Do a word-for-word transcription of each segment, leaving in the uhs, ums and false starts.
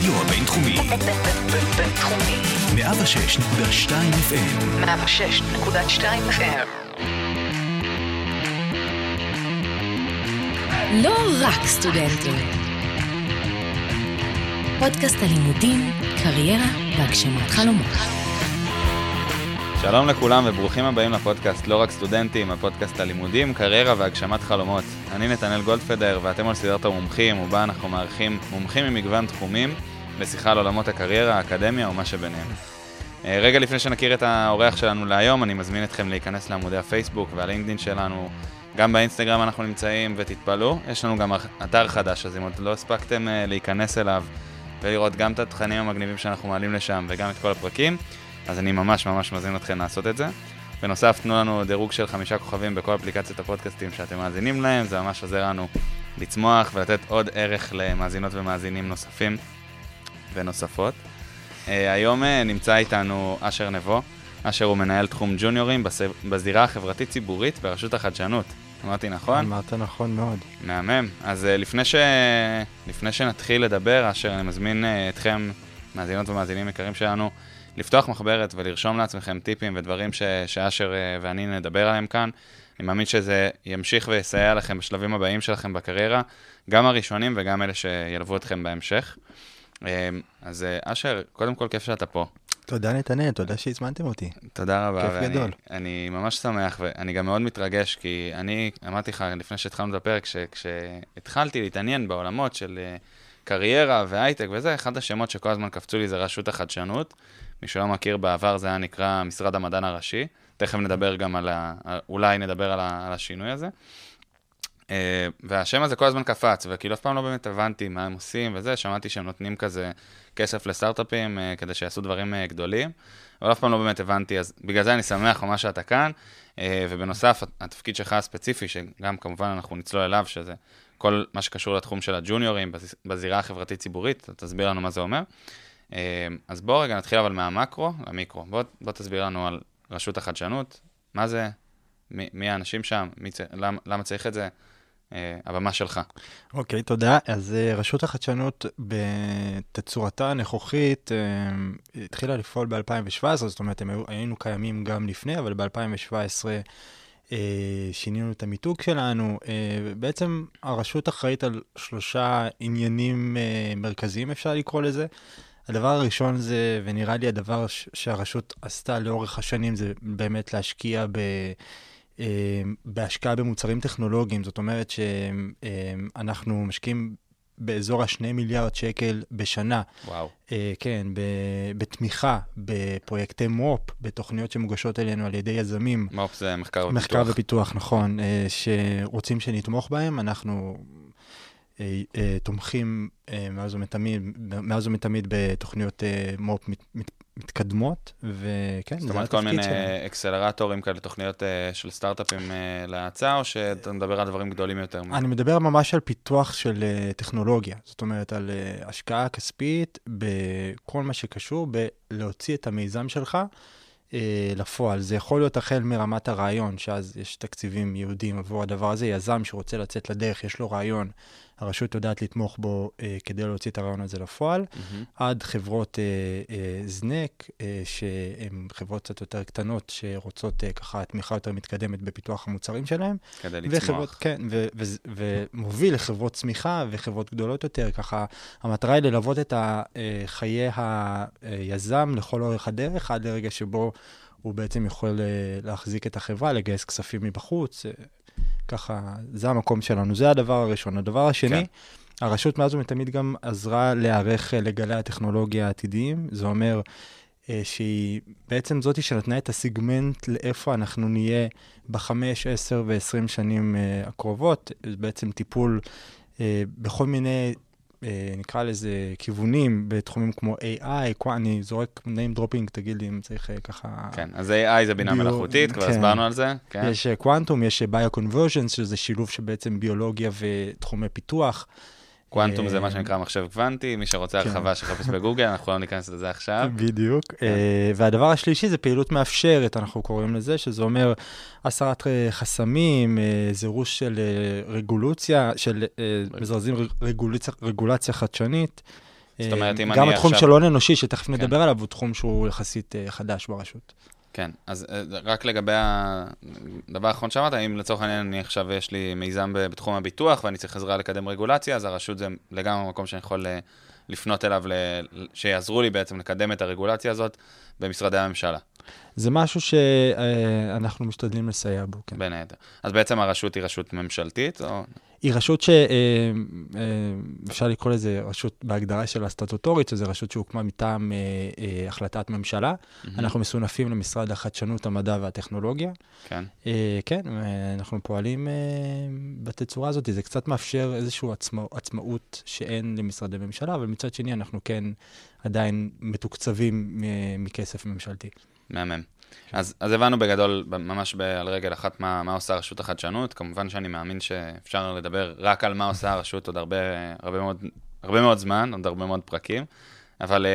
הרדיו הבינתחומי. בינתחומי. מאה ושש נקודה שתיים אף אם. מאה ושש נקודה שתיים אף אם. לא רק סטודנטים. פודקאסט הלימודים, קריירה והגשמת חלומות. שלום לכולם וברוכים הבאים לפודקאסט לא רק סטודנטים, הפודקאסט הלימודים, קריירה והגשמת חלומות. אני נתנאל גולדפלדר ואתם על סדרת המומחים ובה אנחנו מארחים מומחים ממגוון תחומים לשיחה על עולמות הקריירה, האקדמיה ומה שביניהם. רגע לפני שנכיר את האורח שלנו להיום, אני מזמין אתכם להיכנס לעמודי הפייסבוק והלינקדין שלנו, גם באינסטגרם אנחנו נמצאים ותתפלו. יש לנו גם אתר חדש, אז אם עוד לא הספקתם להיכנס אליו ולראות גם את התכנים המגניבים שאנחנו מעלים לשם וגם את כל הפרקים, אז אני ממש ממש מזמין אתכם לעשות את זה. בנוסף, תנו לנו דירוג של חמישה כוכבים בכל אפליקציות הפודקאסטים שאתם מאזינים להם, זה ממש עוזר לנו לצמוח ולתת עוד ערך למאזינות ומאזינים נוספים ונוספות. היום נמצא איתנו אשר נבו. אשר הוא מנהל תחום ג'וניורים בזירה החברתית ציבורית ברשות החדשנות. אמרתי נכון? אמרת נכון מאוד. מהמם. אז לפני ש... לפני שנתחיל לדבר, אשר, אני מזמין אתכם, מאזינות ומאזינים יקרים שלנו, לפתוח מחברת ולרשום לעצמכם טיפים ודברים ש... שאשר ואני נדבר עליהם כאן. אני מאמין שזה ימשיך ויסייע לכם בשלבים הבאים שלכם בקריירה, גם הראשונים וגם אלה שילוו אתכם בהמשך. אז אשר, קודם כל כיף שאתה פה. תודה נתנאל, תודה שהזמנתם אותי. תודה רבה. כיף גדול. אני ממש שמח ואני גם מאוד מתרגש, כי אני אמרתי לך לפני שהתחלנו את הפרק, שכשהתחלתי להתעניין בעולמות של קריירה והייטק וזה, אחד השמות שכל הזמן קפצו לי זה רשות החדשנות. מי שלא מכיר, בעבר זה היה נקרא משרד המדען הראשי. תכף נדבר גם על ה... אולי נדבר על, ה... על השינוי הזה. והשם הזה כל הזמן קפץ, וכאילו אף פעם לא באמת הבנתי מה הם עושים וזה. שמעתי שהם נותנים כזה כסף לסטארט-אפים כדי שיעשו דברים גדולים, אבל אף פעם לא באמת הבנתי, אז בגלל זה אני שמח על מה שאתה כאן. ובנוסף, התפקיד שלך הספציפי, שגם כמובן אנחנו נצלול אליו, שזה כל מה שקשור לתחום של הג'וניורים בזירה החברתית ציבורית, תסביר לנו מה זה אומר. אז בואו רגע נתחיל אבל מהמקרו למיקרו. בוא, בוא תסביר לנו על רשות החדשנות, מה זה, מי, מי האנשים שם, מי, למה, למה צריך את זה, הבמה שלך. אוקיי, תודה. אז רשות החדשנות בתצורתה הנוכחית התחילה לפעול ב-אלפיים שבע עשרה, זאת אומרת, היינו קיימים גם לפני, אבל ב-אלפיים שבע עשרה שינינו את המיתוג שלנו. בעצם הרשות אחראית על שלושה עניינים מרכזיים, אפשר לקרוא לזה. הדבר הראשון זה, ונראה לי הדבר שהרשות עשתה לאורך השנים, זה באמת להשקיע ב... בהשקעה במוצרים טכנולוגיים. זאת אומרת שאנחנו משקיעים באזור השני מיליארד שקל בשנה. וואו. כן, בתמיכה, בפרויקטי מופ, בתוכניות שמוגשות אלינו על ידי יזמים. מופ זה מחקר ופיתוח. מחקר ופיתוח, נכון. שרוצים שנתמוך בהם, אנחנו... תומכים מאז ומתמיד, מאז ומתמיד בתוכניות מופ מתקדמות, וכן, זאת אומרת כל מיני אקסלרטורים כאלה, תוכניות של סטארט-אפים להצעה, או שאתה מדבר על דברים גדולים יותר? אני מדבר ממש על פיתוח של טכנולוגיה, זאת אומרת על השקעה כספית בכל מה שקשור בלהוציא את המיזם שלך לפועל. זה יכול להיות החל מרמת הרעיון, שאז יש תקציבים ייעודיים עבור הדבר הזה. יזם שרוצה לצאת לדרך, יש לו רעיון, הרשות יודעת לתמוך בו אה, כדי להוציא את הרעיון הזה לפועל, mm-hmm. עד חברות אה, אה, זנק, אה, שהן חברות קצת יותר קטנות, שרוצות אה, ככה תמיכה יותר מתקדמת בפיתוח המוצרים שלהם. כדי לצמוח. וחברות, כן, ו- ו- ו- ומוביל לחברות צמיחה וחברות גדולות יותר. ככה המטרה היא ללוות את חיי היזם לכל אורך הדרך, עד לרגע שבו הוא בעצם יכול להחזיק את החברה, לגייס כספים מבחוץ, ככה, זה המקום שלנו, זה הדבר הראשון. הדבר השני, כן. הרשות מאז ומתמיד גם עזרה להיערך לגלי הטכנולוגיה העתידיים, זה אומר אה, שהיא בעצם זאתי שנתנה את הסיגמנט לאיפה אנחנו נהיה בחמש, עשר ועשרים שנים אה, הקרובות, בעצם טיפול אה, בכל מיני, אה, נקרא לזה כיוונים, בתחומים כמו איי איי, אני זורק name dropping, תגיד לי אם צריך ככה... כן, אז איי איי זה בינה מלאכותית, כבר הסברנו על זה. יש קוונטום, יש ביו-קונברז'נס, שזה שילוב שבעצם ביולוגיה ותחומי פיתוח. קוונטום זה מה שנקרא מחשב קוונטי, מי שרוצה הרחבה שחפש בגוגל, אנחנו לא ניכנס לזה עכשיו. בדיוק. והדבר השלישי זה פעילות מאפשרת, אנחנו קוראים לזה, שזה אומר הסרת חסמים, זירוש של רגולציה, של מזרזים רגולציה חדשנית, זאת אומרת, אם אני עכשיו... גם התחום של הון אנושי, שתכף נדבר עליו, הוא תחום שהוא יחסית חדש ברשות. כן, אז רק לגבי הדבר האחרון שאמרת, אם לצורך העניין אני עכשיו יש לי מיזם בתחום הביטוח, ואני צריך עזרה לקדם רגולציה, אז הרשות זה לגמרי המקום שאני יכול לפנות אליו, שיעזרו לי בעצם לקדם את הרגולציה הזאת במשרדי הממשלה. זה משהו שאנחנו משתדלים לסייע בו, כן. בין היתר. אז בעצם הרשות היא רשות ממשלתית, או... היא רשות שאפשר לקרוא לזה רשות בהגדרה של הסטטוטורית, שזו רשות שהוקמה מטעם החלטת ממשלה. אנחנו מסונפים למשרד החדשנות, המדע והטכנולוגיה. כן. כן, אנחנו פועלים בתצורה הזאת. זה קצת מאפשר איזושהי עצמאות שאין למשרדי ממשלה, אבל מצד שני אנחנו כן עדיין מתוקצבים מכסף ממשלתי. מהמם. אז, אז הבנו בגדול, ממש על רגל אחת, מה, מה עושה הרשות החדשנות. כמובן שאני מאמין שאפשר לדבר רק על מה עושה הרשות עוד הרבה, הרבה מאוד, הרבה מאוד זמן, עוד הרבה מאוד פרקים. אבל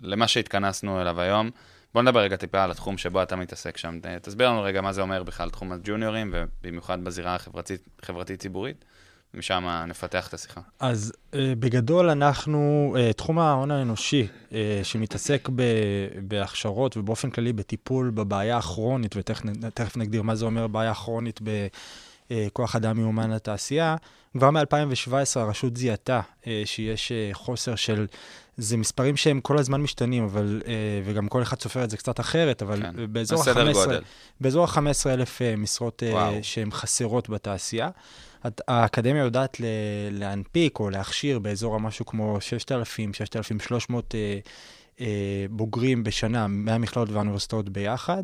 למה שהתכנסנו אליו היום, בוא נדבר רגע טיפה על התחום שבו אתה מתעסק שם. תסביר לנו רגע מה זה אומר בכלל תחום הג'וניורים, ובמיוחד בזירה החברתית, חברתית ציבורית. משם נפתח את השיחה. אז uh, בגדול אנחנו, uh, תחום ההון האנושי, uh, שמתעסק ב, בהכשרות ובאופן כללי בטיפול בבעיה הכרונית, ותכף נגדיר מה זה אומר בעיה כרונית בכוח אדם מיומן לתעשייה, כבר מ-אלפיים שבע עשרה הרשות זיהתה uh, שיש uh, חוסר של, זה מספרים שהם כל הזמן משתנים, אבל, uh, וגם כל אחד סופר את זה קצת אחרת, אבל כן. באזור ה-חמישה עשר אלף uh, משרות uh, שהן חסרות בתעשייה, האקדמיה יודעת להנפיק או להכשיר באזור משהו כמו שישת אלפים שלוש מאות בוגרים בשנה מהמכללות והאוניברסיטאות ביחד.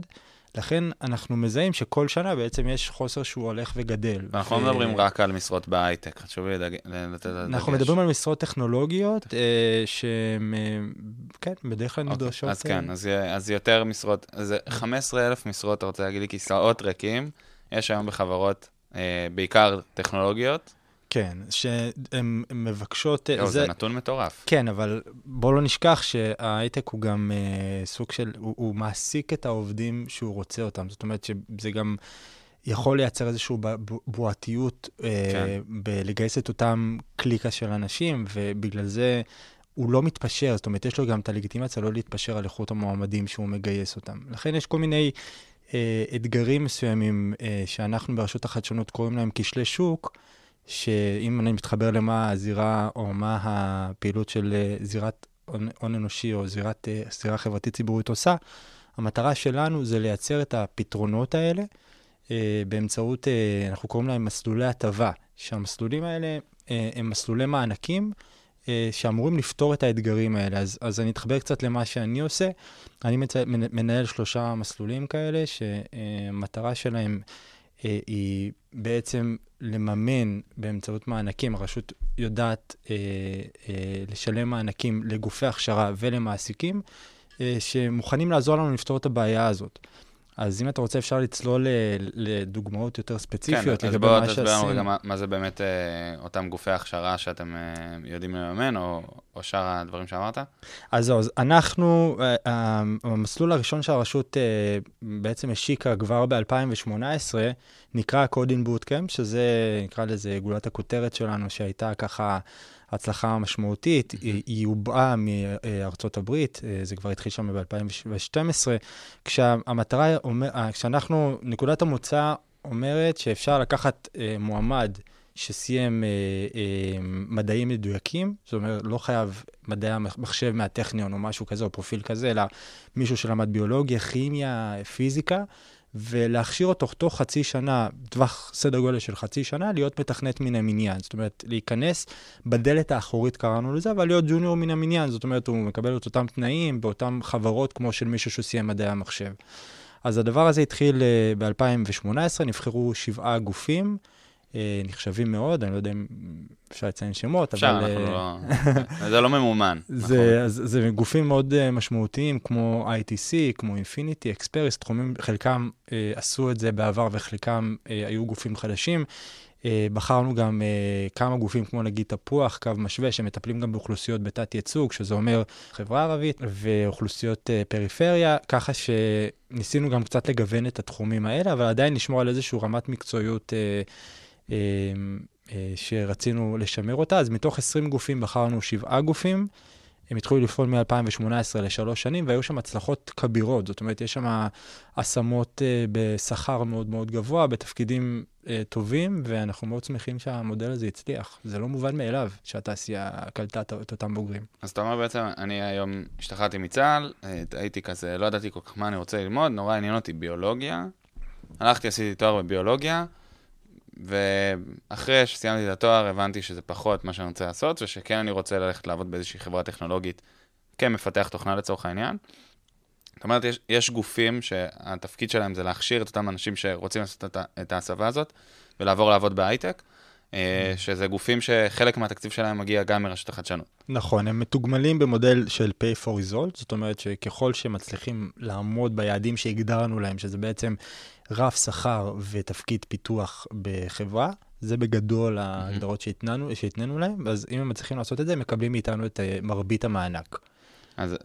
לכן אנחנו מזהים שכל שנה בעצם יש חוסר שהוא הולך וגדל. אנחנו לא מדברים רק על משרות בהייטק, חשוב לי לתת לדגש. אנחנו מדברים על משרות טכנולוגיות, שהן, כן, בדרך כלל נדרשות. אז כן, אז יותר משרות, אז חמישה עשר אלף משרות, אתה רוצה להגיד לי, כיסאות ריקים, יש היום בחברות... בעיקר טכנולוגיות. כן, שהן מבקשות... זה נתון מטורף. כן, אבל בואו לא נשכח שההייטק הוא גם סוג של... הוא מעסיק את העובדים שהוא רוצה אותם. זאת אומרת שזה גם יכול לייצר איזושהי בועתיות בלגייס את אותם קליקה של אנשים, ובגלל זה הוא לא מתפשר. זאת אומרת, יש לו גם את הלגיטימציה לא להתפשר על איכות המועמדים שהוא מגייס אותם. לכן יש כל מיני... אתגרים מסוימים שאנחנו ברשות החדשנות קוראים להם כשלי שוק, שאם אני מתחבר למה הזירה או מה הפעילות של זירת הון אנושי או זירת, זירה חברתית ציבורית עושה, המטרה שלנו זה לייצר את הפתרונות האלה באמצעות, אנחנו קוראים להם מסלולי הטבה, שהמסלולים האלה הם מסלולי מענקים, שאמורים לפתור את האתגרים האלה. אז, אז אני אתחבר קצת למה שאני עושה. אני מנהל שלושה מסלולים כאלה, שמטרה שלהם היא בעצם לממן באמצעות מענקים. הרשות יודעת לשלם מענקים לגופי הכשרה ולמעסיקים, שמוכנים לעזור לנו לפתור את הבעיה הזאת. אז אם אתה רוצה, אפשר לצלול לדוגמאות יותר ספציפיות. כן, אז בואו תסביר לנו מה זה באמת אותם גופי הכשרה שאתם יודעים לממן, או שאר הדברים שאמרת? אז אנחנו, המסלול הראשון שהרשות בעצם השיקה כבר ב-אלפיים שמונה עשרה, נקרא Coding Bootcamp, שזה נקרא לזה גולת הכותרת שלנו, שהייתה ככה הצלחה משמעותית, היא הובאה מארצות הברית, זה כבר התחיל שם ב-אלפיים שתים עשרה, כשהמטרה, כשאנחנו, נקודת המוצא אומרת שאפשר לקחת מועמד שסיים מדעים מדויקים, זאת אומרת, לא חייב מדעי המחשב מהטכניון או משהו כזה, או פרופיל כזה, אלא מישהו שלמד ביולוגיה, כימיה, פיזיקה, ולהכשיר אותו תוך חצי שנה, טווח סדר גודל של חצי שנה, להיות מתכנת מן המניין. זאת אומרת, להיכנס בדלת האחורית, קראנו לזה, אבל להיות ג'וניור מן המניין. זאת אומרת, הוא מקבל את אותם תנאים, באותם חברות כמו של מישהו שסיים מדעי המחשב. אז הדבר הזה התחיל ב-אלפיים שמונה עשרה, נבחרו שבעה גופים, נחשבים מאוד, אני לא יודע אם אפשר לציין שמות, אבל... זה לא ממומן. זה גופים מאוד משמעותיים, כמו איי טי סי, כמו Infinity, Experience, תחומים, חלקם עשו את זה בעבר, וחלקם היו גופים חדשים. בחרנו גם כמה גופים, כמו נגיד תפוח, קו משווה, שמטפלים גם באוכלוסיות בתת ייצוג, שזה אומר חברה ערבית, ואוכלוסיות פריפריה, ככה שניסינו גם קצת לגוון את התחומים האלה, אבל עדיין נשמור על איזושהי רמת מקצועיות... שרצינו לשמר אותה, אז מתוך עשרים גופים בחרנו שבעה גופים, הם התחילו לפעול מ-אלפיים ושמונה עשרה לשלוש שנים, והיו שם הצלחות כבירות, זאת אומרת, יש שם השמות בשכר מאוד מאוד גבוה, בתפקידים טובים, ואנחנו מאוד שמחים שהמודל הזה יצליח. זה לא מובן מאליו שהתעשייה קלטה את אותם בוגרים. אז אתה אומר בעצם, אני היום השתחררתי מצה"ל, הייתי כזה, לא ידעתי כל כך מה אני רוצה ללמוד, נורא עניין אותי ביולוגיה, הלכתי, עשיתי תואר בביולוגיה, ואחרי שסיימתי את התואר הבנתי שזה פחות מה שאני רוצה לעשות, ושכן אני רוצה ללכת לעבוד באיזושהי חברה טכנולוגית, כן מפתח תוכנה לצורך העניין. זאת אומרת, יש, יש גופים שהתפקיד שלהם זה להכשיר את אותם אנשים שרוצים לעשות את, את ההסבה הזאת, ולעבור לעבוד בהייטק, שזה גופים שחלק מהתקציב שלהם מגיע גם מרשות החדשנות. נכון, הם מתוגמלים במודל של pay for result, זאת אומרת שככל שמצליחים לעמוד ביעדים שהגדרנו להם, שזה בעצם רף שכר ותפקיד פיתוח בחברה, זה בגדול ההגדרות שהתננו להם, אז אם הם מצליחים לעשות את זה, הם מקבלים מאיתנו את מרבית המענק. אז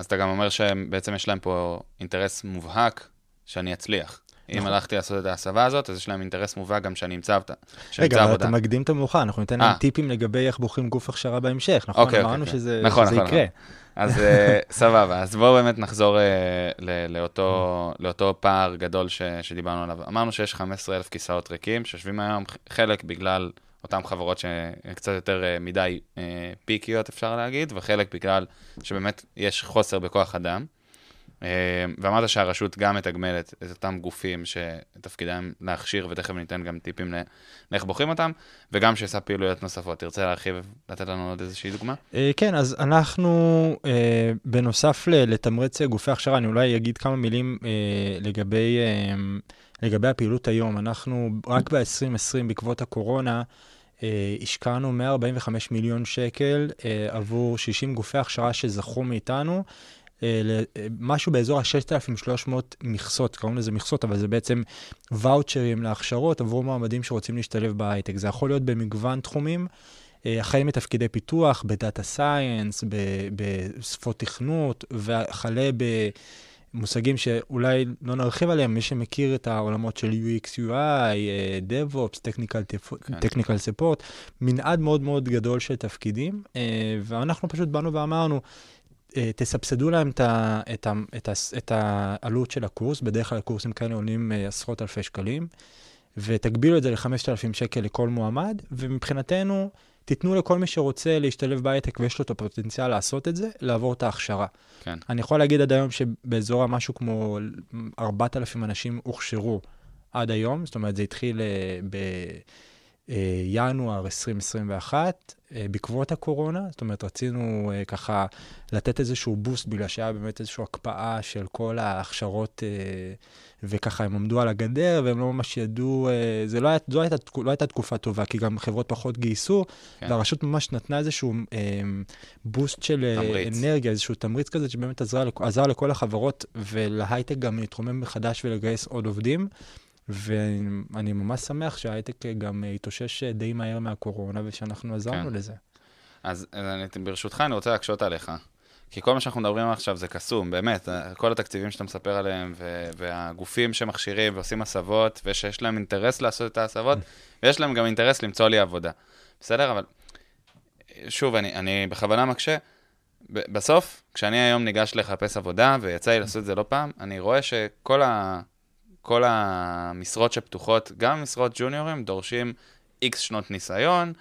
אתה גם אומר שבעצם יש להם פה אינטרס מובהק שאני אצליח. אם הלכתי לעשות את ההסבה הזאת, אז יש להם אינטרס מובהק גם שאני אמצא אותה. רגע, אבל אתה מקדים את המאוחר, אנחנו ניתן להם טיפים לגבי איך בוחרים גוף הכשרה בהמשך, נכון? אמרנו שזה יקרה. אז סבבה, אז בואו באמת נחזור לאותו פער גדול שדיברנו עליו. אמרנו שיש חמישה עשר אלף כיסאות ריקים, שיושבים היום חלק בגלל אותן חברות שקצת יותר מדי פיקיות, אפשר להגיד, וחלק בגלל שבאמת יש חוסר בכוח אדם. ואמרת שהרשות גם מתגמלת את אותם גופים שתפקידם להכשיר, ותכף ניתן גם טיפים לאיך בוחרים אותם, וגם שעשה פעילויות נוספות. תרצה להרחיב, לתת לנו עוד איזושהי דוגמה? כן, אז אנחנו, בנוסף לתמרץ גופי הכשרה, אני אולי אגיד כמה מילים לגבי, לגבי הפעילות היום. אנחנו רק ב-עשרים עשרים, בעקבות הקורונה, השקענו מאה ארבעים וחמישה מיליון שקל עבור שישים גופי הכשרה שזכו מאיתנו, משהו באזור ה-שישת אלפים ושלוש מאות מכסות, קראו לזה מכסות, אבל זה בעצם ואוצ'רים להכשרות עבור מעמדים שרוצים להשתלב בהייטק. זה יכול להיות במגוון תחומים, החל מתפקידי פיתוח, בדאטה סיינס, בשפות תכנות, וכלה במושגים שאולי לא נרחיב עליהם, מי שמכיר את העולמות של יו אקס, יו איי, DevOps, Technical, Technical Support, מנעד מאוד מאוד גדול של תפקידים, ואנחנו פשוט באנו ואמרנו, תסבסדו להם את, ה, את, ה, את, ה, את העלות של הקורס, בדרך כלל הקורסים כאלה עולים עשרות אלפי שקלים, ותגבילו את זה ל-חמשת אלפים שקל לכל מועמד, ומבחינתנו תיתנו לכל מי שרוצה להשתלב בהייטק ויש לו את הפוטנציאל לעשות את זה, לעבור את ההכשרה. כן. אני יכול להגיד עד היום שבאזור משהו כמו ארבעת אלפים אנשים הוכשרו עד היום, זאת אומרת זה התחיל ב... ינואר עשרים עשרים ואחת, בעקבות הקורונה, זאת אומרת, רצינו ככה לתת איזשהו בוסט, בגלל שהיה באמת איזושהי הקפאה של כל ההכשרות, וככה הם עמדו על הגדר, והם לא ממש ידעו, זה לא היה, זו הייתה, לא הייתה תקופה טובה, כי גם חברות פחות גייסו, כן. והרשות ממש נתנה איזשהו בוסט של תמריץ. אנרגיה, איזשהו תמריץ כזה, שבאמת עזר, עזר לכל החברות, ולהייטק גם להתרומם מחדש ולגייס עוד עובדים, ואני ממש שמח שההייטק גם התאושש די מהר מהקורונה, ושאנחנו עזרנו לזה. אז ברשותך אני רוצה להקשות עליך, כי כל מה שאנחנו מדברים עכשיו זה קסום, באמת, כל התקציבים שאתה מספר עליהם, והגופים שמכשירים ועושים הסבות, ושיש להם אינטרס לעשות את ההסבות, ויש להם גם אינטרס למצוא לי עבודה. בסדר, אבל שוב, אני בכוונה מקשה, בסוף, כשאני היום ניגש לחפש עבודה, ויצא לי לעשות את זה לא פעם, אני רואה שכל ה... כל המשרות שפתוחות, גם משרות ג'וניורים, דורשים X שנות ניסיון,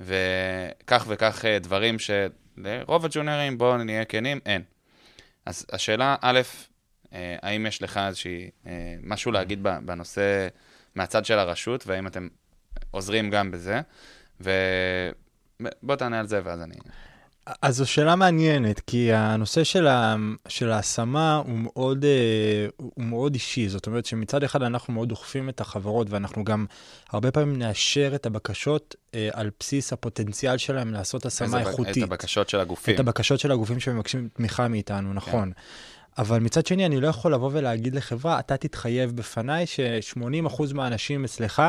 וכך וכך דברים שלרוב הג'וניורים, בואו נהיה כנים, אין. אז השאלה, א', האם יש לך איזושהי, משהו להגיד בנושא מהצד של הרשות, והאם אתם עוזרים גם בזה, ובוא תענה על זה ואז אני... אז זו שאלה מעניינת, כי הנושא של ההשמה הוא מאוד, הוא מאוד אישי. זאת אומרת שמצד אחד אנחנו מאוד דוחפים את החברות, ואנחנו גם הרבה פעמים נאשר את הבקשות על בסיס הפוטנציאל שלהם לעשות השמה איכותית. את הבקשות של הגופים. את הבקשות של הגופים שמבקשים תמיכה מאיתנו, נכון. אבל מצד שני, אני לא יכול לבוא ולהגיד לחברה, אתה תתחייב בפניי ש-שמונים אחוז מהאנשים אצלך,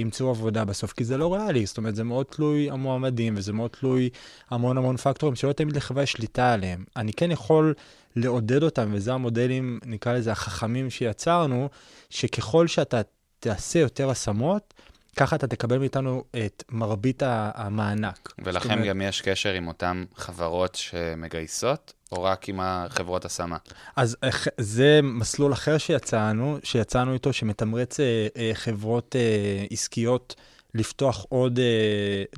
ימצאו עבודה בסוף, כי זה לא ריאלי, זאת אומרת, זה מאוד תלוי המועמדים, וזה מאוד תלוי המון המון פקטורים, שלא תמיד לחברה יש שליטה עליהם. אני כן יכול לעודד אותם, וזה המודלים, נקרא לזה, החכמים שיצרנו, שככל שאתה תעשה יותר השמות, ככה אתה תקבל מאיתנו את מרבית המענק. ולכם גם יש קשר עם אותן חברות שמגייסות, או רק עם החברות השמה? אז זה מסלול אחר שיצאנו, שיצאנו איתו, שמתמרץ חברות עסקיות לפתוח עוד,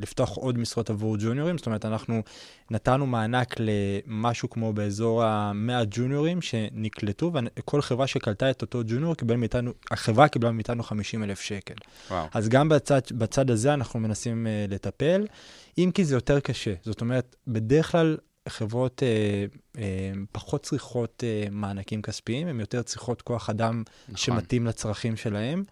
לפתוח עוד משרות עבור ג'וניורים. זאת אומרת, אנחנו נתנו מענק למשהו כמו באזור ה-מאה ג'וניורים שנקלטו, וכל חברה שקלטה את אותו ג'וניור, קיבל מאיתנו, החברה קיבלה מאיתנו חמישים אלף שקל. וואו. אז גם בצד, בצד הזה אנחנו מנסים uh, לטפל, אם כי זה יותר קשה. זאת אומרת, בדרך כלל חברות uh, uh, פחות צריכות uh, מענקים כספיים, הן יותר צריכות כוח אדם נכון. שמתאים לצרכים שלהם.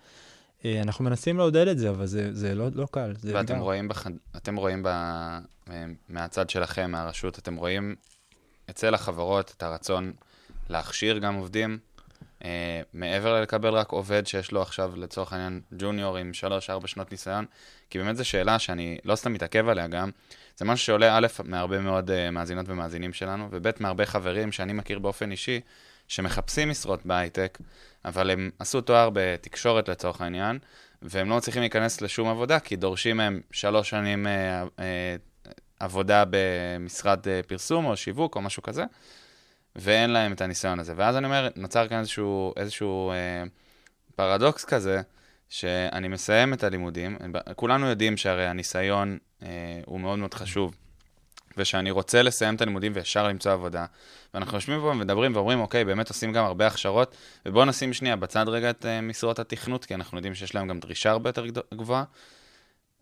אנחנו מנסים לעודד את זה, אבל זה, זה לא, לא קל. זה ואתם גם... רואים, בח... אתם רואים ב... מהצד שלכם, מהרשות, אתם רואים אצל החברות את הרצון להכשיר גם עובדים, אה, מעבר ללקבל רק עובד שיש לו עכשיו לצורך העניין ג'וניור עם שלוש ארבע שנות ניסיון, כי באמת זו שאלה שאני לא סתם מתעכב עליה גם, זה משהו שעולה א' מהרבה מאוד אה, מאזינות ומאזינים שלנו, וב' מהרבה חברים שאני מכיר באופן אישי, שמחפשים משרות בהייטק, אבל הם עשו תואר בתקשורת לצורך העניין, והם לא צריכים להיכנס לשום עבודה, כי דורשים מהם שלוש שנים אה, אה, עבודה במשרד אה, פרסום או שיווק או משהו כזה, ואין להם את הניסיון הזה. ואז אני אומר, נוצר כאן איזשהו, איזשהו אה, פרדוקס כזה, שאני מסיים את הלימודים, כולנו יודעים שהרי הניסיון אה, הוא מאוד מאוד חשוב, ושאני רוצה לסיים את הלימודים וישר למצוא עבודה. ואנחנו יושבים פה ומדברים ואומרים, אוקיי, באמת עושים גם הרבה הכשרות, ובואו נשים שנייה בצד רגע את משרות התכנות, כי אנחנו יודעים שיש להם גם דרישה הרבה יותר גבוהה.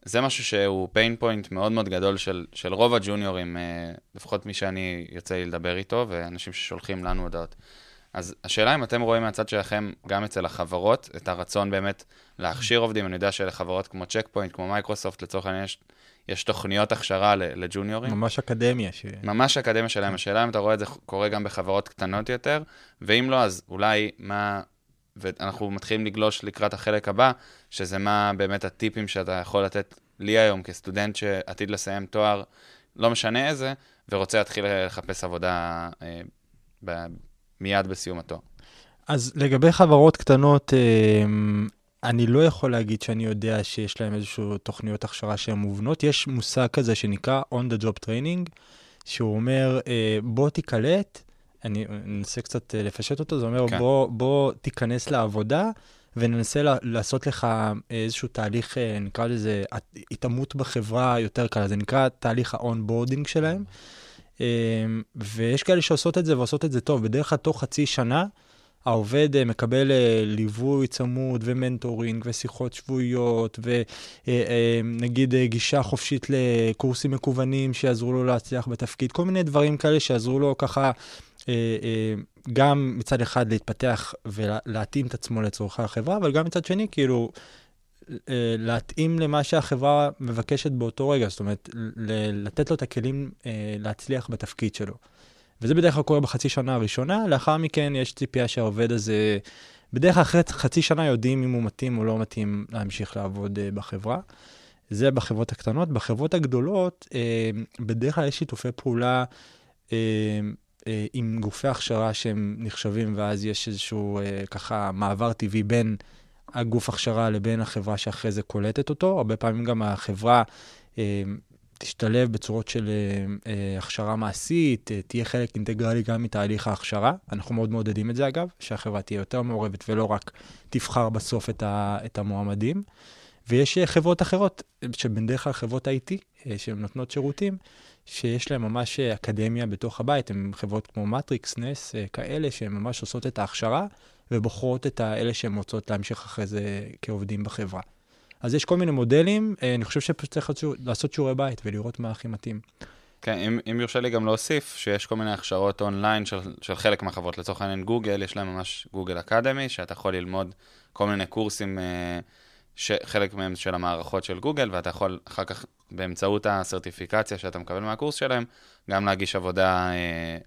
זה משהו שהוא pain point מאוד מאוד גדול של, של רוב הג'וניורים, לפחות מי שאני יוצא לי לדבר איתו, ואנשים ששולחים לנו הודעות. אז השאלה אם אתם רואים מהצד שלכם, גם אצל החברות, את הרצון באמת להכשיר עובדים. אני יודע שלחברות כמו צ'ק פוינט, כמו מייקרוסופט, לצורך העניין יש... יש תוכניות הכשרה לג'וניורים. ממש אקדמיה. ש... ממש אקדמיה שלהם. השאלה אם אתה רואה את זה קורה גם בחברות קטנות יותר, ואם לא, אז אולי מה... ואנחנו מתחילים לגלוש לקראת החלק הבא, שזה מה באמת הטיפים שאתה יכול לתת לי היום כסטודנט שעתיד לסיים תואר, לא משנה איזה, ורוצה להתחיל לחפש עבודה אה, ב... מיד בסיום התואר. אז לגבי חברות קטנות... אה... אני לא יכול להגיד שאני יודע שיש להם איזשהו תוכניות הכשרה שהן מובנות. יש מושג כזה שנקרא on the job training, שהוא אומר, בוא תיקלט, אני אנסה קצת לפשט אותו, זה אומר, בוא, בוא תיכנס לעבודה, וננסה לעשות לך איזשהו תהליך, נקרא לזה, התאמות בחברה יותר קלה, זה נקרא תהליך ה-onboarding שלהם, ויש כאלה שעושות את זה ועושות את זה טוב, בדרך כלל תוך חצי שנה, העובד מקבל ליווי צמוד ומנטורינג ושיחות שבועיות ונגיד גישה חופשית לקורסים מקוונים שיעזרו לו להצליח בתפקיד, כל מיני דברים כאלה שיעזרו לו ככה גם מצד אחד להתפתח ולהתאים את עצמו לצורכי החברה, אבל גם מצד שני כאילו להתאים למה שהחברה מבקשת באותו רגע, זאת אומרת לתת לו את הכלים להצליח בתפקיד שלו. וזה בדרך כלל קורה בחצי שנה הראשונה, לאחר מכן יש ציפייה שהעובד הזה, בדרך כלל אחרי חצי שנה יודעים אם הוא מתאים או לא מתאים להמשיך לעבוד בחברה. זה בחברות הקטנות. בחברות הגדולות, בדרך כלל יש שיתופי פעולה עם גופי הכשרה שהם נחשבים, ואז יש איזשהו ככה מעבר טבעי בין הגוף הכשרה לבין החברה שאחרי זה קולטת אותו. הרבה פעמים גם החברה... תשתלב בצורות של הכשרה מעשית, תהיה חלק אינטגרלי גם מתהליך ההכשרה. אנחנו מאוד מעודדים את זה אגב, שהחברה תהיה יותר מעורבת ולא רק תבחר בסוף את המועמדים. ויש חברות אחרות, שבדרך כלל חברות איי טי, שהן נותנות שירותים, שיש להן ממש אקדמיה בתוך הבית, הן חברות כמו מטריקס, נס, כאלה שהן ממש עושות את ההכשרה, ובוחרות את האלה שהן רוצות להמשיך אחרי זה כעובדים בחברה. אז יש כל מיני מודלים, אני חושב שפשוט צריך לעשות שיעורי בית ולראות מה הכי מתאים. כן, אם, אם יורשה לי גם להוסיף שיש כל מיני הכשרות אונליין של, של חלק מהחברות, לצורך העניין גוגל, יש להם ממש גוגל אקדמי, שאתה יכול ללמוד כל מיני קורסים, ש, חלק מהם של המערכות של גוגל, ואתה יכול אחר כך באמצעות הסרטיפיקציה שאתה מקבל מהקורס שלהם, גם להגיש עבודה,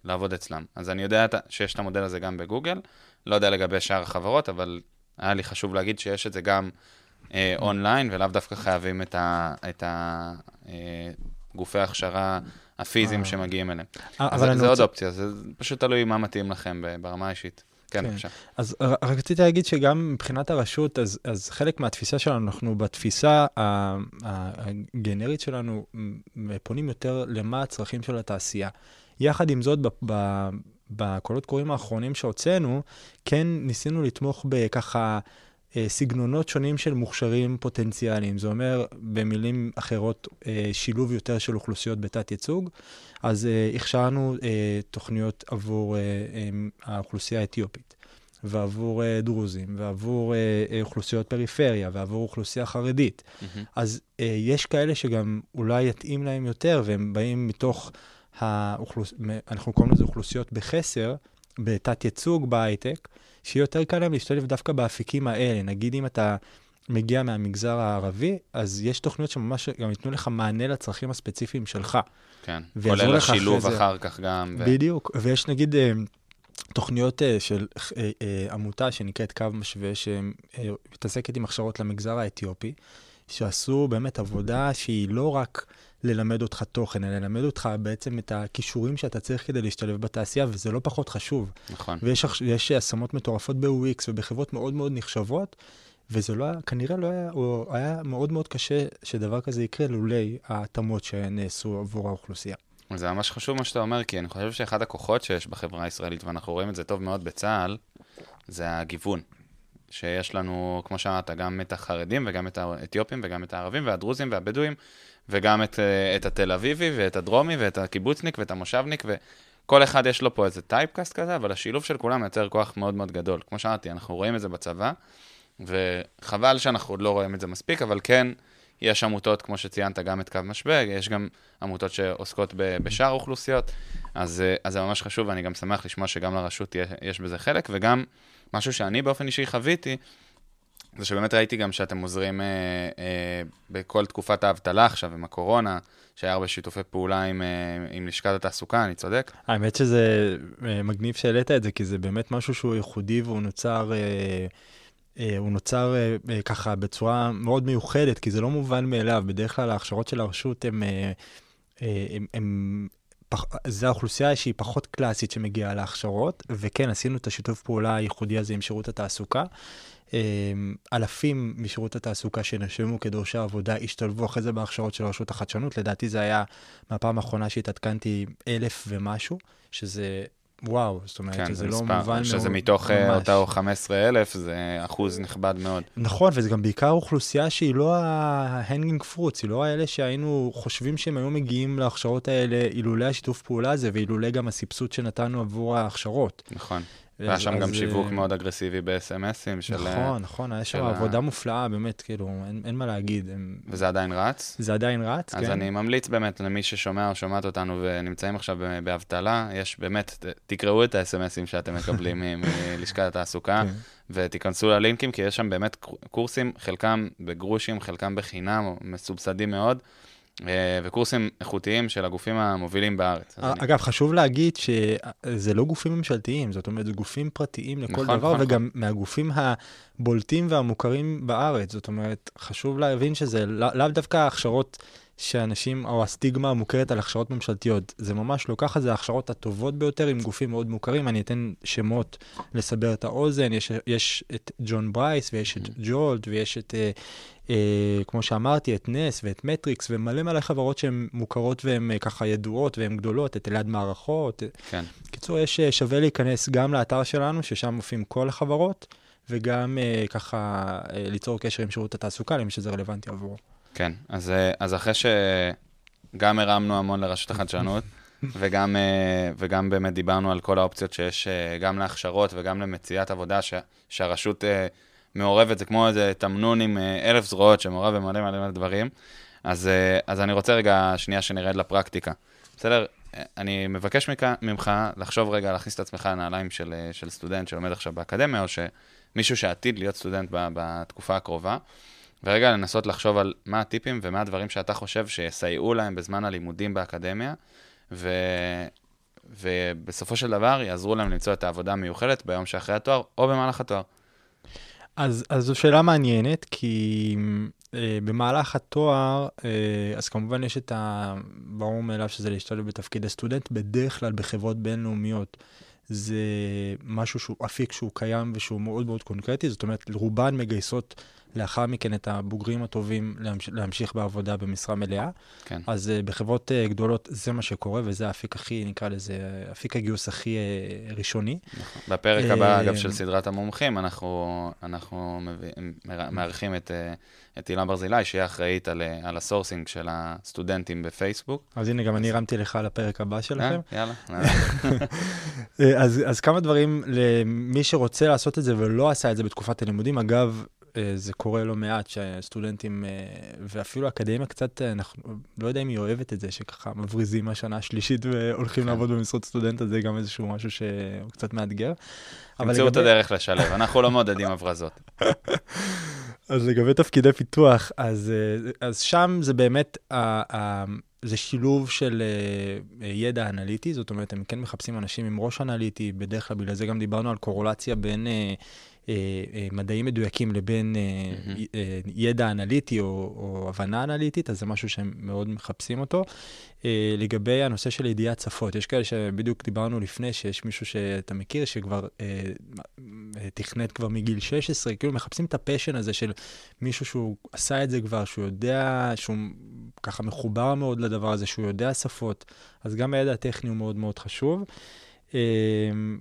לעבוד אצלם. אז אני יודע שיש את המודל הזה גם בגוגל, לא יודע לגבי שאר החברות, אבל היה לי חשוב להגיד שיש את זה גם אונליין, ולאו דווקא חייבים את ה, את ה, גופי ההכשרה הפיזיים שמגיעים אליהם. אז זה עוד אופציה, זה פשוט תלוי מה מתאים לכם ברמה האישית. כן, בבקשה. אז רק רציתי להגיד שגם מבחינת הרשות, אז חלק מהתפיסה שלנו, אנחנו בתפיסה הגנרית שלנו, פונים יותר למה הצרכים של התעשייה. יחד עם זאת, בקולות קוראים האחרונים שהוצאנו, כן ניסינו לתמוך בככה, סגנונות שונים של מוכשרים פוטנציאליים. זה אומר, במילים אחרות, שילוב יותר של אוכלוסיות בתת ייצוג. אז הכשרנו תוכניות עבור האוכלוסייה האתיופית, ועבור דרוזים, ועבור אוכלוסיות פריפריה, ועבור אוכלוסייה חרדית. Mm-hmm. אז יש כאלה שגם אולי יתאים להם יותר, והם באים מתוך האוכלוס... אנחנו קוראים לזה אוכלוסיות בחסר, בתת ייצוג בהייטק, שיהיה יותר קל להם להשתלב דווקא באפיקים האלה. נגיד אם אתה מגיע מהמגזר הערבי, אז יש תוכניות שממש גם ייתנו לך מענה לצרכים הספציפיים שלך. כן, כולל השילוב אחר כך גם. בדיוק, ויש נגיד תוכניות של עמותה שנקראת קו משווה, שמתעסקת עם הכשרות למגזר האתיופי, שעשו באמת עבודה שהיא לא רק ללמד אותך תוכן, אלא ללמד אותך בעצם את הכישורים שאתה צריך כדי להשתלב בתעשייה, וזה לא פחות חשוב. נכון. ויש השמות מטורפות ב-U X ובחברות מאוד מאוד נחשבות, וזה לא, כנראה לא היה, או היה מאוד מאוד קשה שדבר כזה יקרה לולי התאמות שנעשו עבור האוכלוסייה. זה ממש חשוב מה שאתה אומר, כי אני חושב שאחד הכוחות שיש בחברה הישראלית, ואנחנו רואים את זה טוב מאוד בצה"ל, זה הגיוון. שיש לנו, כמו שאמרת, גם את החרדים וגם את האתיופים וגם את הערבים והדרוזים והבדואים, וגם את, את התל אביבי ואת הדרומי ואת הקיבוצניק ואת המושבניק, וכל אחד יש לו פה איזה טייפקאסט כזה, אבל השילוב של כולם יוצר כוח מאוד מאוד גדול. כמו שאמרתי, אנחנו רואים את זה בצבא, וחבל שאנחנו עוד לא רואים את זה מספיק, אבל כן, יש עמותות, כמו שציינת, גם את קו משווה, יש גם עמותות שעוסקות בשאר אוכלוסיות, אז, אז זה ממש חשוב, ואני גם שמח לשמוע שגם לרשות יש בזה חלק, וגם משהו שאני באופן אישי חוויתי, זה שבאמת ראיתי גם שאתם עוזרים אה, אה, בכל תקופת האבטלה עכשיו, עם הקורונה, שהיה הרבה שיתופי פעולה עם, אה, עם לשכת התעסוקה, אני צודק? האמת שזה אה, מגניב שהעלית את זה, כי זה באמת משהו שהוא ייחודי והוא נוצר, אה, אה, הוא נוצר אה, אה, ככה בצורה מאוד מיוחדת, כי זה לא מובן מאליו. בדרך כלל ההכשרות של הרשות הם... אה, אה, הם, הם זו האוכלוסייה שהיא פחות קלאסית שמגיעה להכשרות, וכן, עשינו את השיתוף פעולה הייחודי הזה עם שירות התעסוקה. אלפים משירות התעסוקה שנשמו כדורשי עבודה השתלבו אחרי זה בהכשרות של רשות החדשנות. לדעתי זה היה מהפעם האחרונה שהתעדכנתי אלף ומשהו, שזה וואו, זאת אומרת, כן, שזה לא מספר, מובן שזה מאוד. שזה מתוך ממש. אותה או חמישה עשר אלף, זה אחוז נכבד מאוד. נכון, וזה גם בעיקר אוכלוסייה שהיא לא ההנגינג פרוץ, היא לא האלה שהיינו חושבים שהם היו מגיעים להכשרות האלה, אילולי השיתוף פעולה הזה, ואילולי גם הסבסוד שנתנו עבור ההכשרות. נכון. היה שם גם שיווק מאוד אגרסיבי ב-אס אם אסים של... נכון, נכון, היה שם עבודה מופלאה, באמת, כאילו, אין מה להגיד. וזה עדיין רץ? זה עדיין רץ, כן. אז אני ממליץ באמת למי ששומע או שומעת אותנו ונמצאים עכשיו באבטלה, יש באמת, תקראו את ה-אס אם אסים שאתם מקבלים מלשכת התעסוקה, ותיכנסו ללינקים, כי יש שם באמת קורסים, חלקם בגרושים, חלקם בחינם, מסובסדים מאוד, וקורסים איכותיים של הגופים המובילים בארץ. אגב, חשוב להגיד שזה לא גופים ממשלתיים, זאת אומרת, זה גופים פרטיים לכל דבר, וגם מהגופים הבולטים והמוכרים בארץ. זאת אומרת, חשוב להבין שזה לאו דווקא ההכשרות שאנשים, או הסטיגמה המוכרת על הכשרות ממשלתיות. זה ממש לא ככה, זה ההכשרות הטובות ביותר עם גופים מאוד מוכרים. אני אתן שמות לסבר את האוזן. יש, יש את ג'ון ברייס, ויש את ג'ולט, ויש את, אה, אה, כמו שאמרתי, את נס, ואת מטריקס, ומלא מלא חברות שהן מוכרות והן אה, ככה ידועות, והן גדולות, את אלעד מערכות. כן. קיצור, יש שווה להיכנס גם לאתר שלנו, ששם מופיעים כל החברות, וגם אה, ככה אה, ליצור קשר עם שירות התעסוקה, למי שזה רלוונטי עבורו. כן, אז, אז אחרי שגם הרמנו המון לרשות החדשנות, וגם, וגם באמת דיברנו על כל האופציות שיש גם להכשרות וגם למציאת עבודה ש, שהרשות מעורבת, זה כמו איזה תמנון עם אלף זרועות שמעורב ומלא מלא דברים, אז, אז אני רוצה רגע שנייה שנרד לפרקטיקה. בסדר, אני מבקש מכ, ממך לחשוב רגע, להכניס את עצמך לנעליים של, של סטודנט שלומד עכשיו באקדמיה, או שמישהו שעתיד להיות סטודנט בתקופה הקרובה, ורגע לנסות לחשוב על מה הטיפים ומה הדברים שאתה חושב שיסייעו להם בזמן הלימודים באקדמיה, ו... ובסופו של דבר יעזרו להם למצוא את העבודה המיוחדת ביום שאחרי התואר או במהלך התואר. אז, אז זו שאלה מעניינת, כי אה, במהלך התואר, אה, אז כמובן יש את הברור מאליו שזה להשתלב בתפקיד הסטודנט, בדרך כלל בחברות בינלאומיות. זה משהו שהוא אפיק שהוא קיים ושהוא מאוד מאוד קונקרטי, זאת אומרת, רובן מגייסות לאחר מכן את הבוגרים הטובים להמש... להמשיך בעבודה במשרה מלאה. כן. אז בחברות גדולות זה מה שקורה, וזה האפיק הכי, נקרא לזה, אפיק הגיוס הכי ראשוני. נכון. בפרק הבא, אגב, של סדרת המומחים, אנחנו, אנחנו מערכים את, את אילן ברזילי, שהיא אחראית על, על הסורסינג של הסטודנטים בפייסבוק. אז הנה, גם אני רמתי לך על הפרק הבא שלכם. יאללה. אז, אז כמה דברים למי שרוצה לעשות את זה ולא עשה את זה בתקופת הלימודים, אגב, זה קורה לא מעט שהסטודנטים, ואפילו האקדמיה קצת, אנחנו, לא יודע אם היא אוהבת את זה, שככה מבריזים השנה השלישית והולכים לעבוד במשרות סטודנט, אז זה גם איזשהו משהו שהוא קצת מאתגר. תמצאו את הדרך לשלב, אנחנו לא מודדים הברזות. אז לגבי תפקידי פיתוח, אז, אז שם זה באמת, זה שילוב של ידע אנליטי, זאת אומרת, הם כן מחפשים אנשים עם ראש אנליטי, בדרך כלל, בגלל זה גם דיברנו על קורולציה בין מדעים מדויקים לבין ידע אנליטי או הבנה אנליטית, אז זה משהו שהם מאוד מחפשים אותו. לגבי הנושא של ידיעת שפות, יש כאלה שבדיוק דיברנו לפני, שיש מישהו שאתה מכיר שכבר תכנת כבר מגיל שש עשרה, כאילו מחפשים את הפשן הזה של מישהו שהוא עשה את זה כבר, שהוא יודע, שהוא ככה מחובר מאוד לדבר הזה, שהוא יודע שפות, אז גם הידע הטכני הוא מאוד מאוד חשוב.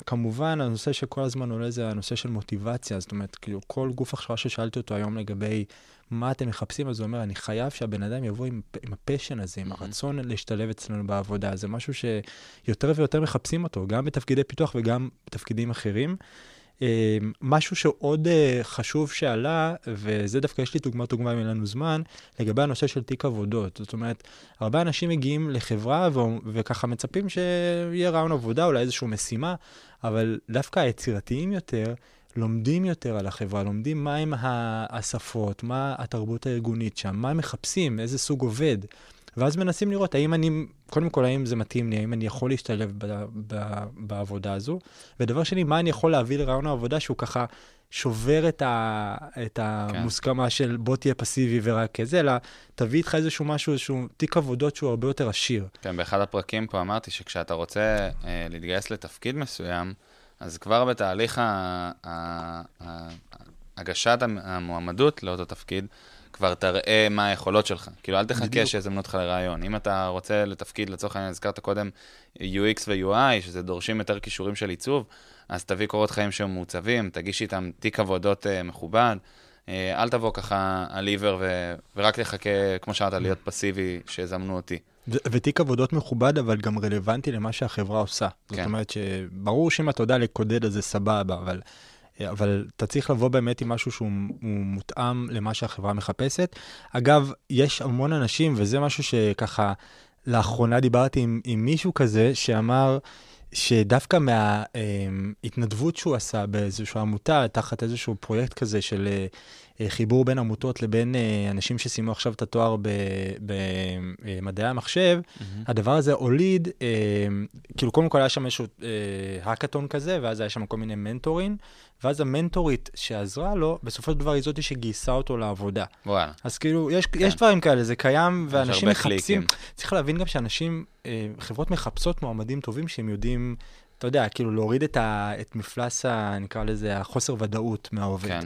כמובן, הנושא שכל הזמן עולה זה הנושא של מוטיבציה, זאת אומרת, כל גוף הכשרה ששאלתי אותו היום לגבי מה אתם מחפשים, אז הוא אומר, אני חייב שהבן אדם יבוא עם, עם הפשן הזה, עם הרצון להשתלב אצלנו בעבודה, זה משהו שיותר ויותר מחפשים אותו, גם בתפקידי פיתוח וגם בתפקידים אחרים. משהו שעוד חשוב שעלה, וזה דווקא יש לי דוגמה, דוגמה אם אין לנו זמן, לגבי הנושא של תיק עבודות. זאת אומרת, הרבה אנשים מגיעים לחברה ו- וככה מצפים שיהיה רעיון עבודה, אולי איזושהי משימה, אבל דווקא היצירתיים יותר, לומדים יותר על החברה, לומדים מה עם השפות, מה התרבות הארגונית שם, מה מחפשים, איזה סוג עובד. ואז מנסים לראות, האם אני, קודם כל, האם זה מתאים לי, האם אני יכול להשתלב ב, ב, בעבודה הזו, ודבר שני, מה אני יכול להביא לרעיון העבודה, שהוא ככה שובר את, ה, את המוסכמה של בוא תהיה פסיבי ורק כזה, אלא תביא איתך איזשהו משהו, איזשהו תיק עבודות שהוא הרבה יותר עשיר. כן, באחד הפרקים פה אמרתי שכשאתה רוצה אה, להתגייס לתפקיד מסוים, אז כבר בתהליך הגשת המועמדות לאותו תפקיד, כבר תראה מה היכולות שלך. כאילו, אל תחכה שיזמנו אותך לרעיון. אם אתה רוצה לתפקיד, לצורך העניין, הזכרת קודם יו אקס ויו איי, שזה דורשים יותר כישורים של עיצוב, אז תביא קורות חיים שהם מעוצבים, תגיש איתם תיק עבודות מכובד, אל תבוא ככה על עיוור ורק תחכה, כמו שאתה, להיות פסיבי שיזמנו אותי. ותיק עבודות מכובד, אבל גם רלוונטי למה שהחברה עושה. זאת אומרת שברור שאם אתה יודע לקודד, אז זה סבבה, אבל אבל אתה צריך לבוא באמת עם משהו שהוא מותאם למה שהחברה מחפשת. אגב, יש המון אנשים, וזה משהו שככה, לאחרונה דיברתי עם, עם מישהו כזה, שאמר שדווקא מההתנדבות שהוא עשה באיזושהי עמותה, תחת איזשהו פרויקט כזה של חיבור בין עמותות לבין אנשים שסיימו עכשיו את התואר במדעי המחשב, הדבר הזה הוליד, כאילו קודם כל היה שם איזשהו הקאטון כזה, ואז היה שם כל מיני מנטורים, ואז המנטורית שעזרה לו, בסופו של דבר היא זאת שגייסה אותו לעבודה. אז כאילו, יש דברים כאלה, זה קיים, ואנשים מחפשים, צריך להבין גם שאנשים, חברות מחפשות מועמדים טובים שהם יודעים, אתה יודע, כאילו להוריד את מפלס, נקרא לזה, החוסר ודאות מהעובד.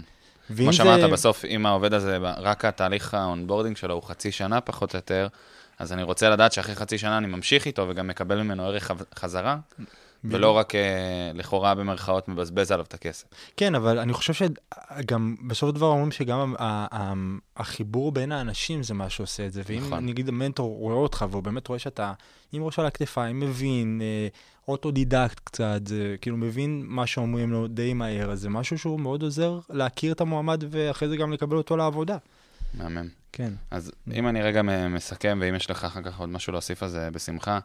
כמו שמעת בסוף, אם העובד הזה, רק התהליך האונבורדינג שלו הוא חצי שנה פחות או יותר, אז אני רוצה לדעת שאחרי חצי שנה אני ממשיך איתו, וגם מקבל ממנו ערך חזרה, ולא רק לכאורה במרכאות מבזבז עליו את הכסף. כן, אבל אני חושב שגם בסוף דבר אומרים שגם החיבור בין האנשים זה מה שעושה את זה, ואם נגיד המנטור רואה אותך, והוא באמת רואה שאתה עם ראש על הכתפיים, מבין, אוטודידקט קצת, כאילו מבין מה שאומרים לו די מהר, אז זה משהו שהוא מאוד עוזר להכיר את המועמד, ואחרי זה גם לקבל אותו לעבודה. מאמן. כן. אז אם אני רגע מסכם, ואם יש לך אחר כך עוד משהו להוסיף על זה בשמחה,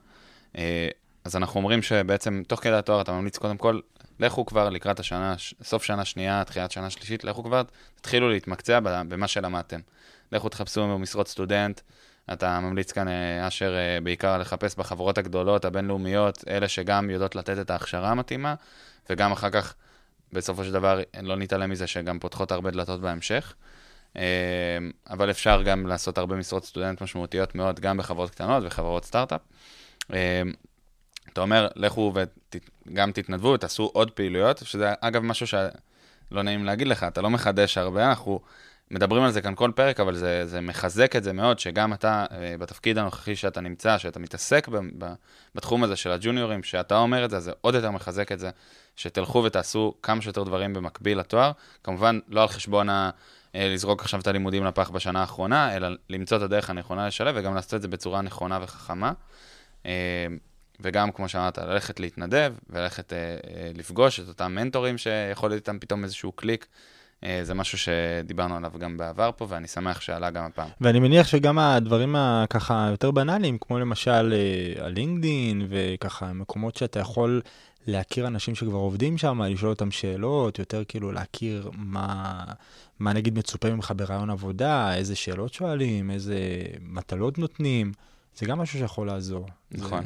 אז אנחנו אומרים שבעצם תוך כדי התואר אתה ממליץ קודם כל, לכו כבר לקראת השנה, סוף שנה שנייה, תחילת שנה שלישית, לכו כבר, תתחילו להתמקצע במה שלמדתם. לכו תחפשו במשרות סטודנט, אתה ממליץ כאן, אשר, בעיקר לחפש בחברות הגדולות, הבינלאומיות, אלה שגם יודעות לתת את ההכשרה המתאימה, וגם אחר כך, בסופו של דבר, לא נתעלם מזה שגם פותחות הרבה דלתות בהמשך. אבל אפשר גם לעשות הרבה משרות סטודנט משמעותיות מאוד, גם בחברות קטנות וחברות סטארט-אפ. אתה אומר, לכו וגם תתנדבו ותעשו עוד פעילויות, שזה אגב משהו שלא נעים להגיד לך, אתה לא מחדש הרבה, אנחנו מדברים על זה כאן כל פרק, אבל זה, זה מחזק את זה מאוד, שגם אתה, בתפקיד הנוכחי שאתה נמצא, שאתה מתעסק ב, ב, בתחום הזה של הג'וניורים, שאתה אומר את זה, זה עוד יותר מחזק את זה, שתלכו ותעשו כמה שיותר דברים במקביל לתואר, כמובן לא על חשבון ה... לזרוק עכשיו את הלימודים לפח בשנה האחרונה, אלא למצוא את הדרך הנכונה לשלב, וגם לעשות את זה בצורה נכונה וחכמה. וגם, כמו שאמרת, ללכת להתנדב, וללכת לפגוש את אותם מנטורים שיכול להיות איתם פתאום איזשהו קליק. זה משהו שדיברנו עליו גם בעבר פה, ואני שמח שעלה גם הפעם. ואני מניח שגם הדברים הככה יותר בנאליים, כמו למשל הלינקדין, וככה מקומות שאתה יכול להכיר אנשים שכבר עובדים שם, לשאול אותם שאלות, יותר כאילו להכיר מה, מה נגיד מצופה ממך ברעיון עבודה, איזה שאלות שואלים, איזה מטלות נותנים, זה גם משהו שיכול לעזור. נכון.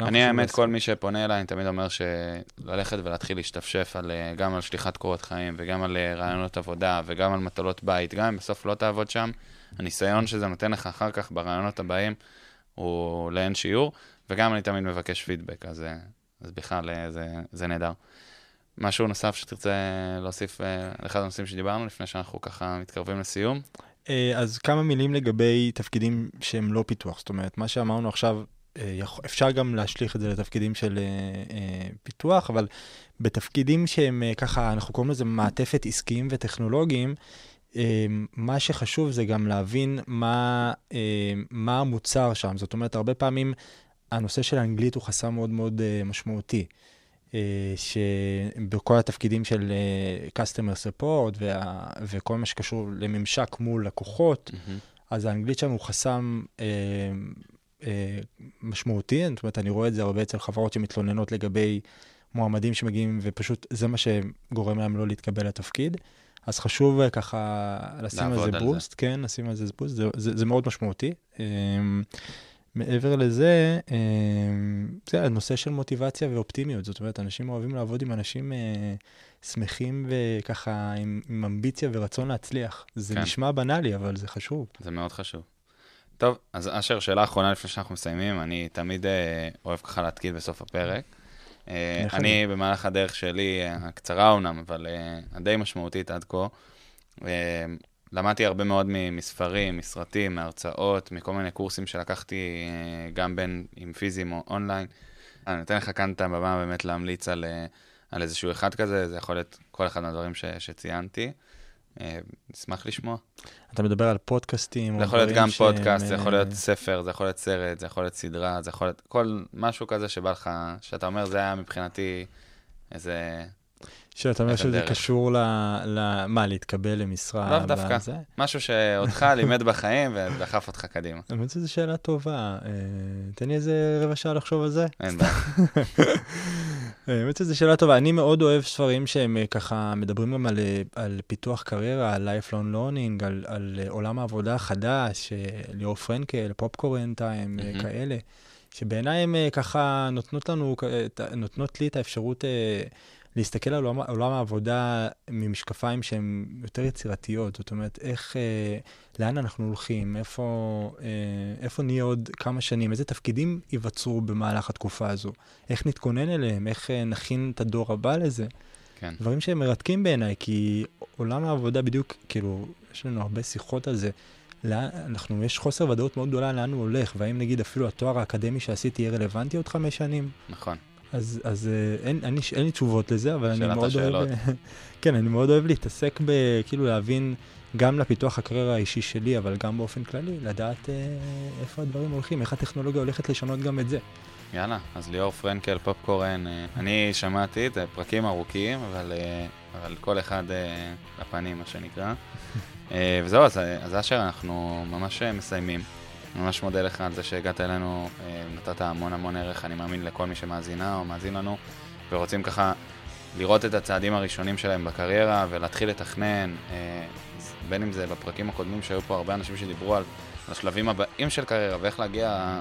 אני האמת, כל מי שפונה אליי, אני תמיד אומר שללכת ולהתחיל להשתפשף גם על שליחת קורות חיים, וגם על רעיונות עבודה, וגם על מטלות בית, גם אם בסוף לא תעבוד שם, הניסיון שזה נותן לך אחר כך ברעיונות הבאים, הוא לאין שיעור, וגם אני תמיד מבקש פידבק, אז... אז בכלל זה, זה נהדר. משהו נוסף שתרצה להוסיף לאחד הנושאים שדיברנו, לפני שאנחנו ככה מתקרבים לסיום? אז כמה מילים לגבי תפקידים שהם לא פיתוח. זאת אומרת, מה שאמרנו עכשיו, אפשר גם להשליך את זה לתפקידים של פיתוח, אבל בתפקידים שהם ככה, אנחנו קוראים לזה מעטפת עסקיים וטכנולוגיים, מה שחשוב זה גם להבין מה, מה המוצר שם. זאת אומרת, הרבה פעמים הנושא של האנגלית הוא חסם מאוד מאוד uh, משמעותי, uh, שבכל התפקידים של uh, customer support וה, וכל מה שקשור לממשק מול לקוחות, mm-hmm. אז האנגלית שם הוא חסם uh, uh, משמעותי, זאת אומרת, אני רואה את זה הרבה אצל חברות שמתלוננות לגבי מועמדים שמגיעים, ופשוט זה מה שגורם להם לא להתקבל לתפקיד, אז חשוב uh, ככה לשים על זה בוסט, זה. כן, לשים על זה בוסט, זה, זה, זה מאוד משמעותי. Uh, מעבר לזה, זה הנושא של מוטיבציה ואופטימיות. זאת אומרת, אנשים אוהבים לעבוד עם אנשים שמחים וככה עם אמביציה ורצון להצליח. זה נשמע בנאלי, אבל זה חשוב. זה מאוד חשוב. טוב, אז אשר, שאלה האחרונה לפני שאנחנו מסיימים, אני תמיד אוהב ככה להתקיד בסוף הפרק. אני במהלך הדרך שלי, הקצרה אומנם, אבל הדי משמעותית עד כה, למדתי הרבה מאוד מספרים, מסרטים, מהרצאות, מכל מיני קורסים שלקחתי גם בין עם פיזים או אונליין. אני נותן לך כאן את הבמה באמת להמליץ על, על איזשהו אחד כזה, זה יכול להיות כל אחד מהדברים ש, שציינתי. נשמח לשמוע. אתה מדבר על פודקאסטים? זה יכול להיות גם ש... פודקאסט, זה יכול להיות ספר, זה יכול להיות סרט, זה יכול להיות סדרה, זה יכול להיות כל משהו כזה שבא לך, שאתה אומר, זה היה מבחינתי איזה... שאתה אומר שזה קשור למה, להתקבל למשרה? לא דווקא, משהו שאותך לימד בחיים ודחף אותך קדימה. באמת שזו שאלה טובה, תן לי איזה רבע שעה לחשוב על זה. אין בעיה. באמת שזו שאלה טובה, אני מאוד אוהב ספרים שהם ככה מדברים גם על פיתוח קריירה, על lifelong learning, על עולם העבודה החדש, ליאור פרנקל, פופקורן טיים, כאלה, שבעיניי הם ככה נותנות לי את האפשרות... להסתכל על עולם, עולם העבודה ממשקפיים שהן יותר יצירתיות, זאת אומרת, איך, אה, לאן אנחנו הולכים, איפה, אה, איפה נהיה עוד כמה שנים, איזה תפקידים ייווצרו במהלך התקופה הזו, איך נתכונן אליהם, איך אה, נכין את הדור הבא לזה. כן. דברים שהם מרתקים בעיניי, כי עולם העבודה בדיוק, כאילו, יש לנו הרבה שיחות על זה, לאן, אנחנו, יש חוסר ודאות מאוד גדולה לאן הוא הולך, והאם נגיד אפילו התואר האקדמי שעשיתי יהיה רלוונטי עוד חמש שנים. נכון. אז, אז אין, אין, אין לי תשובות לזה, אבל אני מאוד אוהב, כן, אני מאוד אוהב להתעסק בכאילו להבין גם לפיתוח הקריירה האישי שלי, אבל גם באופן כללי, לדעת איפה הדברים הולכים, איך הטכנולוגיה הולכת לשנות גם את זה. יאללה, אז ליאור פרנקל, פופקורן, אני שמעתי את פרקים ארוכים, אבל, אבל כל אחד לפנים, מה שנקרא. וזהו, אז, אז אשר, אנחנו ממש מסיימים. ממש מודה לך על זה שהגעת אלינו, נתת המון המון ערך, אני מאמין לכל מי שמאזינה או מאזין לנו, ורוצים ככה לראות את הצעדים הראשונים שלהם בקריירה, ולהתחיל לתכנן, בין אם זה בפרקים הקודמים שהיו פה הרבה אנשים שדיברו על השלבים הבאים של קריירה, ואיך להגיע,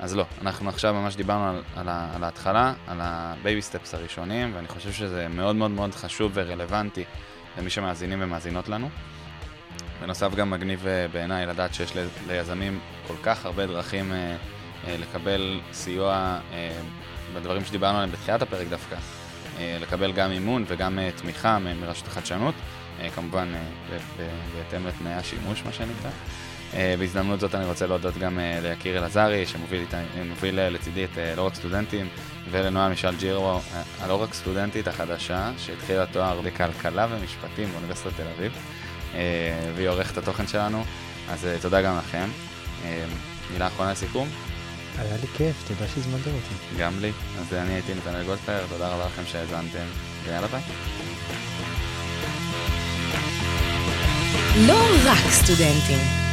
אז לא, אנחנו עכשיו ממש דיברנו על, על, על ההתחלה, על הבייבי סטפס הראשונים, ואני חושב שזה מאוד מאוד מאוד חשוב ורלוונטי למי שמאזינים ומאזינות לנו. בנוסף גם מגניב בעיניי לדעת שיש ליזמים כל כך הרבה דרכים לקבל סיוע בדברים שדיברנו עליהם בתחילת הפרק דווקא, לקבל גם אימון וגם תמיכה מרשות החדשנות, כמובן בהתאם לתנאי השימוש, מה שנקרא. בהזדמנות זאת אני רוצה להודות גם ליקיר אלעזרי, שמוביל לצידי את לא רק סטודנטים, ולנועה משל ג'ירו, הלא רק סטודנטית החדשה, שהתחילה תואר בכלכלה ומשפטים באוניברסיטת תל אביב, והיא עורכת את התוכן שלנו, אז תודה גם לכם. מילה אחרונה לסיכום. היה לי כיף, תודה שהזמנתם אותי. גם לי. אז אני הייתי נתנאל גולדפלדר, תודה רבה לכם שהזמנתם, ויאללה ביי. לא רק סטודנטים.